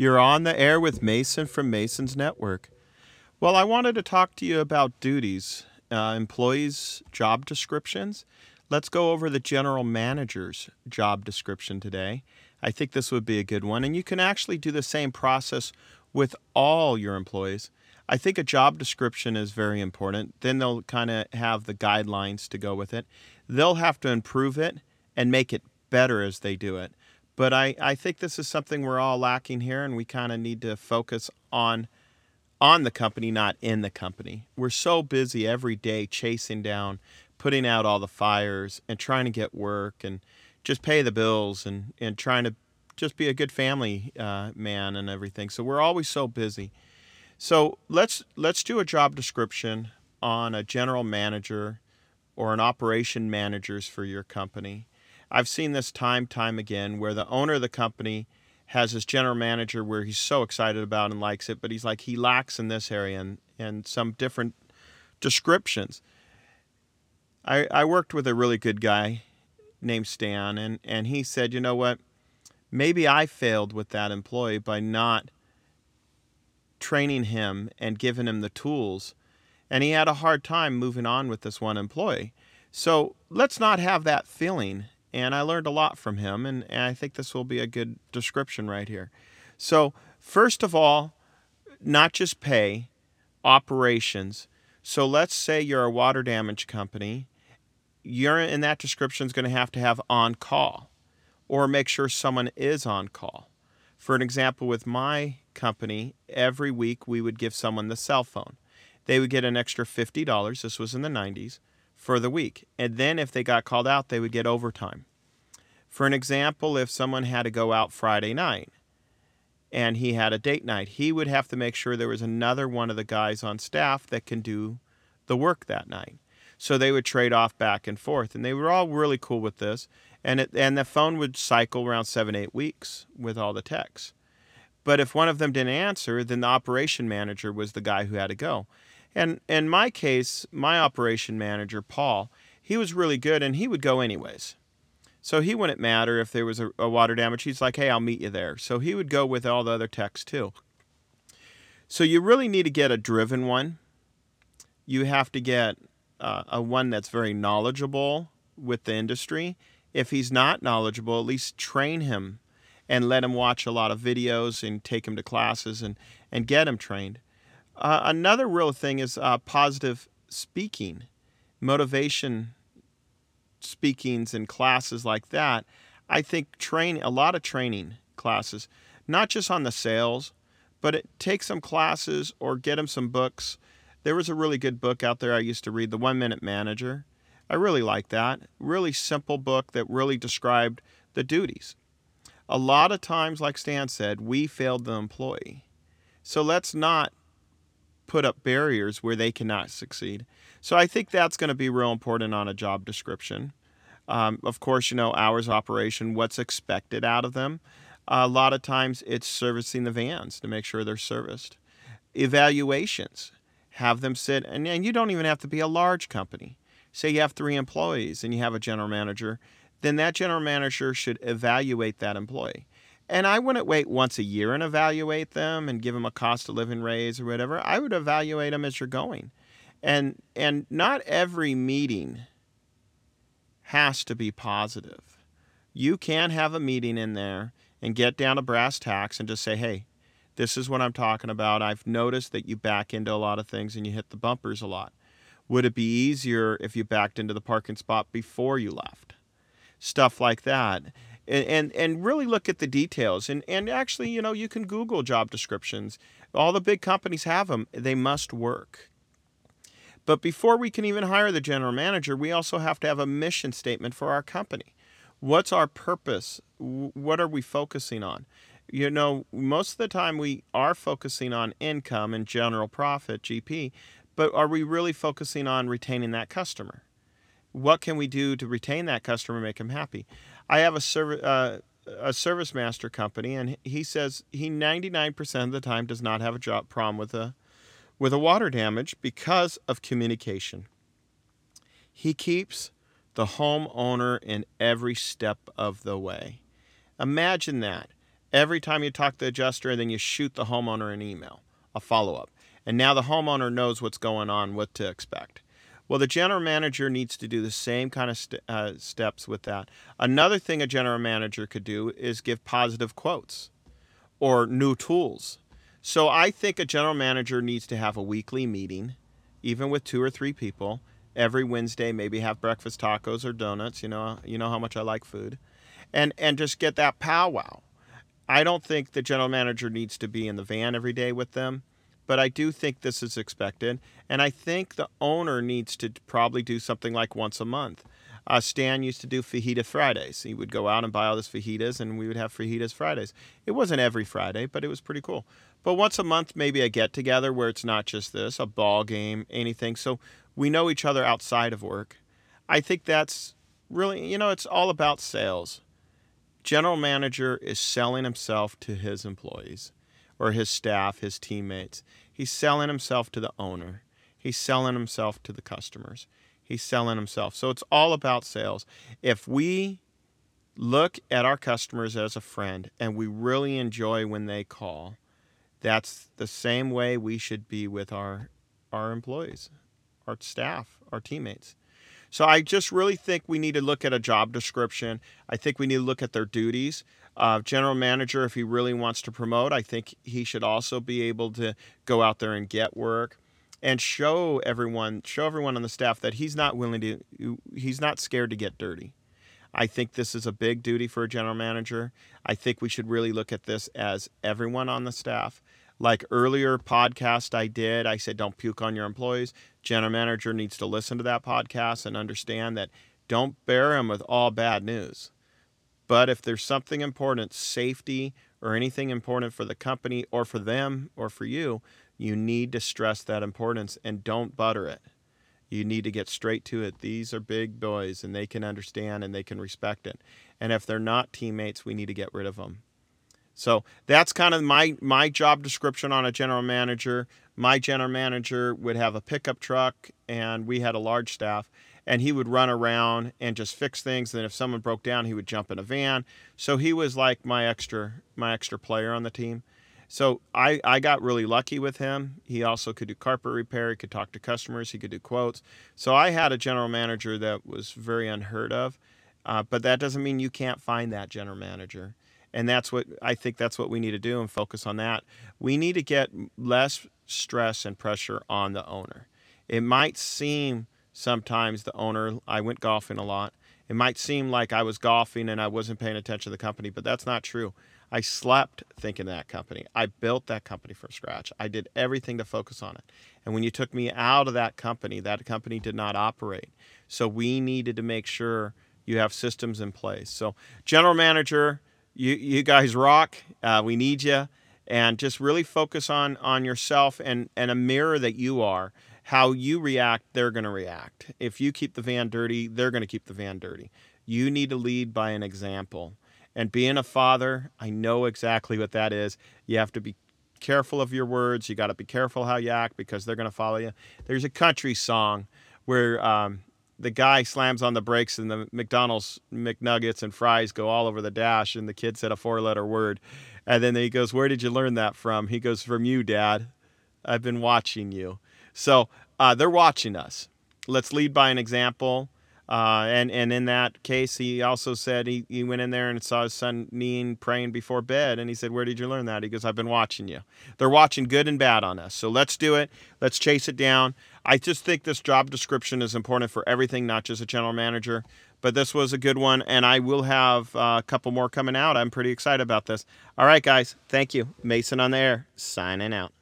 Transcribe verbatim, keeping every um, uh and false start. You're on the air with Mason from Mason's Network. Well, I wanted to talk to you about duties, uh, employees' job descriptions. Let's go over the general manager's job description today. I think this would be a good one. And you can actually do the same process with all your employees. I think a job description is very important. Then they'll kind of have the guidelines to go with it. They'll have to improve it and make it better as they do it. But I, I think this is something we're all lacking here, and we kind of need to focus on on the company, not in the company. We're so busy every day chasing down, putting out all the fires and trying to get work and just pay the bills and, and trying to just be a good family uh, man and everything. So we're always so busy. So let's let's do a job description on a general manager or an operation managers for your company. I've seen this time, time again, where the owner of the company has his general manager where he's so excited about and likes it, but he's like, he lacks in this area and, and some different descriptions. I, I worked with a really good guy named Stan, and, and he said, you know what, maybe I failed with that employee by not training him and giving him the tools. And he had a hard time moving on with this one employee. So let's not have that feeling. And I learned a lot from him, and, and I think this will be a good description right here. So first of all, not just pay, operations. So let's say you're a water damage company. You're in that description is going to have to have on call or make sure someone is on call. For an example, with my company, every week we would give someone the cell phone. They would get an extra fifty dollars, this was in the nineties, for the week. And then if they got called out, they would get overtime. For an example, if someone had to go out Friday night and he had a date night, he would have to make sure there was another one of the guys on staff that can do the work that night. So they would trade off back and forth. And they were all really cool with this. And it, and the phone would cycle around seven, eight weeks with all the texts. But if one of them didn't answer, then the operation manager was the guy who had to go. And in my case, my operation manager, Paul, he was really good, and he would go anyways. So he wouldn't matter if there was a, a water damage. He's like, hey, I'll meet you there. So he would go with all the other techs too. So you really need to get a driven one. You have to get uh, a one that's very knowledgeable with the industry. If he's not knowledgeable, at least train him and let him watch a lot of videos and take him to classes and, and get him trained. Uh, another real thing is uh, positive speaking, motivation speakings and classes like that. I think train a lot of training classes, not just on the sales, but it, take some classes or get them some books. There was a really good book out there I used to read, The One Minute Manager. I really liked that. Really simple book that really described the duties. A lot of times, like Stan said, we failed the employee. So let's not put up barriers where they cannot succeed. So I think that's going to be real important on a job description. Um, of course, you know, hours of operation, what's expected out of them. Uh, a lot of times it's servicing the vans to make sure they're serviced. Evaluations, have them sit, and, and you don't even have to be a large company. Say you have three employees and you have a general manager, then that general manager should evaluate that employee. And I wouldn't wait once a year and evaluate them and give them a cost of living raise or whatever. I would evaluate them as you're going. And and not every meeting has to be positive. You can have a meeting in there and get down to brass tacks and just say, hey, this is what I'm talking about. I've noticed that you back into a lot of things and you hit the bumpers a lot. Would it be easier if you backed into the parking spot before you left? Stuff like that. And, and and really look at the details. And, and actually, you know, you can Google job descriptions. All the big companies have them. They must work. But before we can even hire the general manager, we also have to have a mission statement for our company. What's our purpose? What are we focusing on? You know, most of the time we are focusing on income and general profit, G P, but are we really focusing on retaining that customer? What can we do to retain that customer and make him happy? I have a service uh, a ServiceMaster company, and he says he ninety-nine percent of the time does not have a job problem with a with a water damage because of communication. He keeps the homeowner in every step of the way. Imagine that. every time you talk to the adjuster, and then you shoot the homeowner an email, a follow-up. And now the homeowner knows what's going on, what to expect. Well, the general manager needs to do the same kind of st- uh, steps with that. Another thing a general manager could do is give positive quotes or new tools. So I think a general manager needs to have a weekly meeting, even with two or three people. Every Wednesday, maybe have breakfast tacos or donuts. You know, you know how much I like food. And and just get that powwow. I don't think the general manager needs to be in the van every day with them, but I do think this is expected. And I think the owner needs to probably do something like once a month. Uh, Stan used to do Fajita Fridays. He would go out and buy all these fajitas, and we would have Fajitas Fridays. It wasn't every Friday, but it was pretty cool. But once a month, maybe a get-together where it's not just this, a ball game, anything. So we know each other outside of work. I think that's really, you know, it's all about sales. General manager is selling himself to his employees or his staff, his teammates. He's selling himself to the owner. He's selling himself to the customers. He's selling himself. So it's all about sales. If we look at our customers as a friend and we really enjoy when they call, that's the same way we should be with our, our employees, our staff, our teammates. So I just really think we need to look at a job description. I think we need to look at their duties. Uh, general manager, if he really wants to promote, I think he should also be able to go out there and get work and show everyone, show everyone on the staff that he's not willing to, he's not scared to get dirty. I think this is a big duty for a general manager. I think we should really look at this as everyone on the staff. Like earlier podcast I did, I said, don't puke on your employees. General manager needs to listen to that podcast and understand that don't bear them with all bad news. But if there's something important, safety or anything important for the company or for them or for you, you need to stress that importance and don't butter it. You need to get straight to it. These are big boys and they can understand and they can respect it. And if they're not teammates, we need to get rid of them. So that's kind of my, my job description on a general manager. My general manager would have a pickup truck, and we had a large staff, and he would run around and just fix things. Then if someone broke down, he would jump in a van. So he was like my extra my extra player on the team. So I, I got really lucky with him. He also could do carpet repair. He could talk to customers. He could do quotes. So I had a general manager that was very unheard of, uh, but that doesn't mean you can't find that general manager. And that's what I think that's what we need to do and focus on that. We need to get less stress and pressure on the owner. It might seem sometimes the owner, I went golfing a lot. It might seem like I was golfing and I wasn't paying attention to the company, but that's not true. I slept thinking of that company. I built that company from scratch. I did everything to focus on it. And when you took me out of that company, that company did not operate. So we needed to make sure you have systems in place. So general manager, You you guys rock. Uh, we need you. And just really focus on, on yourself and, and a mirror that you are. How you react, they're going to react. If you keep the van dirty, they're going to keep the van dirty. You need to lead by an example. And being a father, I know exactly what that is. You have to be careful of your words. You got to be careful how you act because they're going to follow you. There's a country song where... Um, the guy slams on the brakes and the McDonald's McNuggets and fries go all over the dash. And the kid said a four-letter word. And then he goes, where did you learn that from? He goes, from you, Dad. I've been watching you. So uh, they're watching us. Let's lead by an example. Uh, and, and in that case, he also said he, he went in there and saw his son kneeling, praying before bed. And he said, where did you learn that? He goes, I've been watching you. They're watching good and bad on us. So let's do it. Let's chase it down. I just think this job description is important for everything, not just a general manager. But this was a good one, and I will have a couple more coming out. I'm pretty excited about this. All right, guys. Thank you. Mason on the Air, signing out.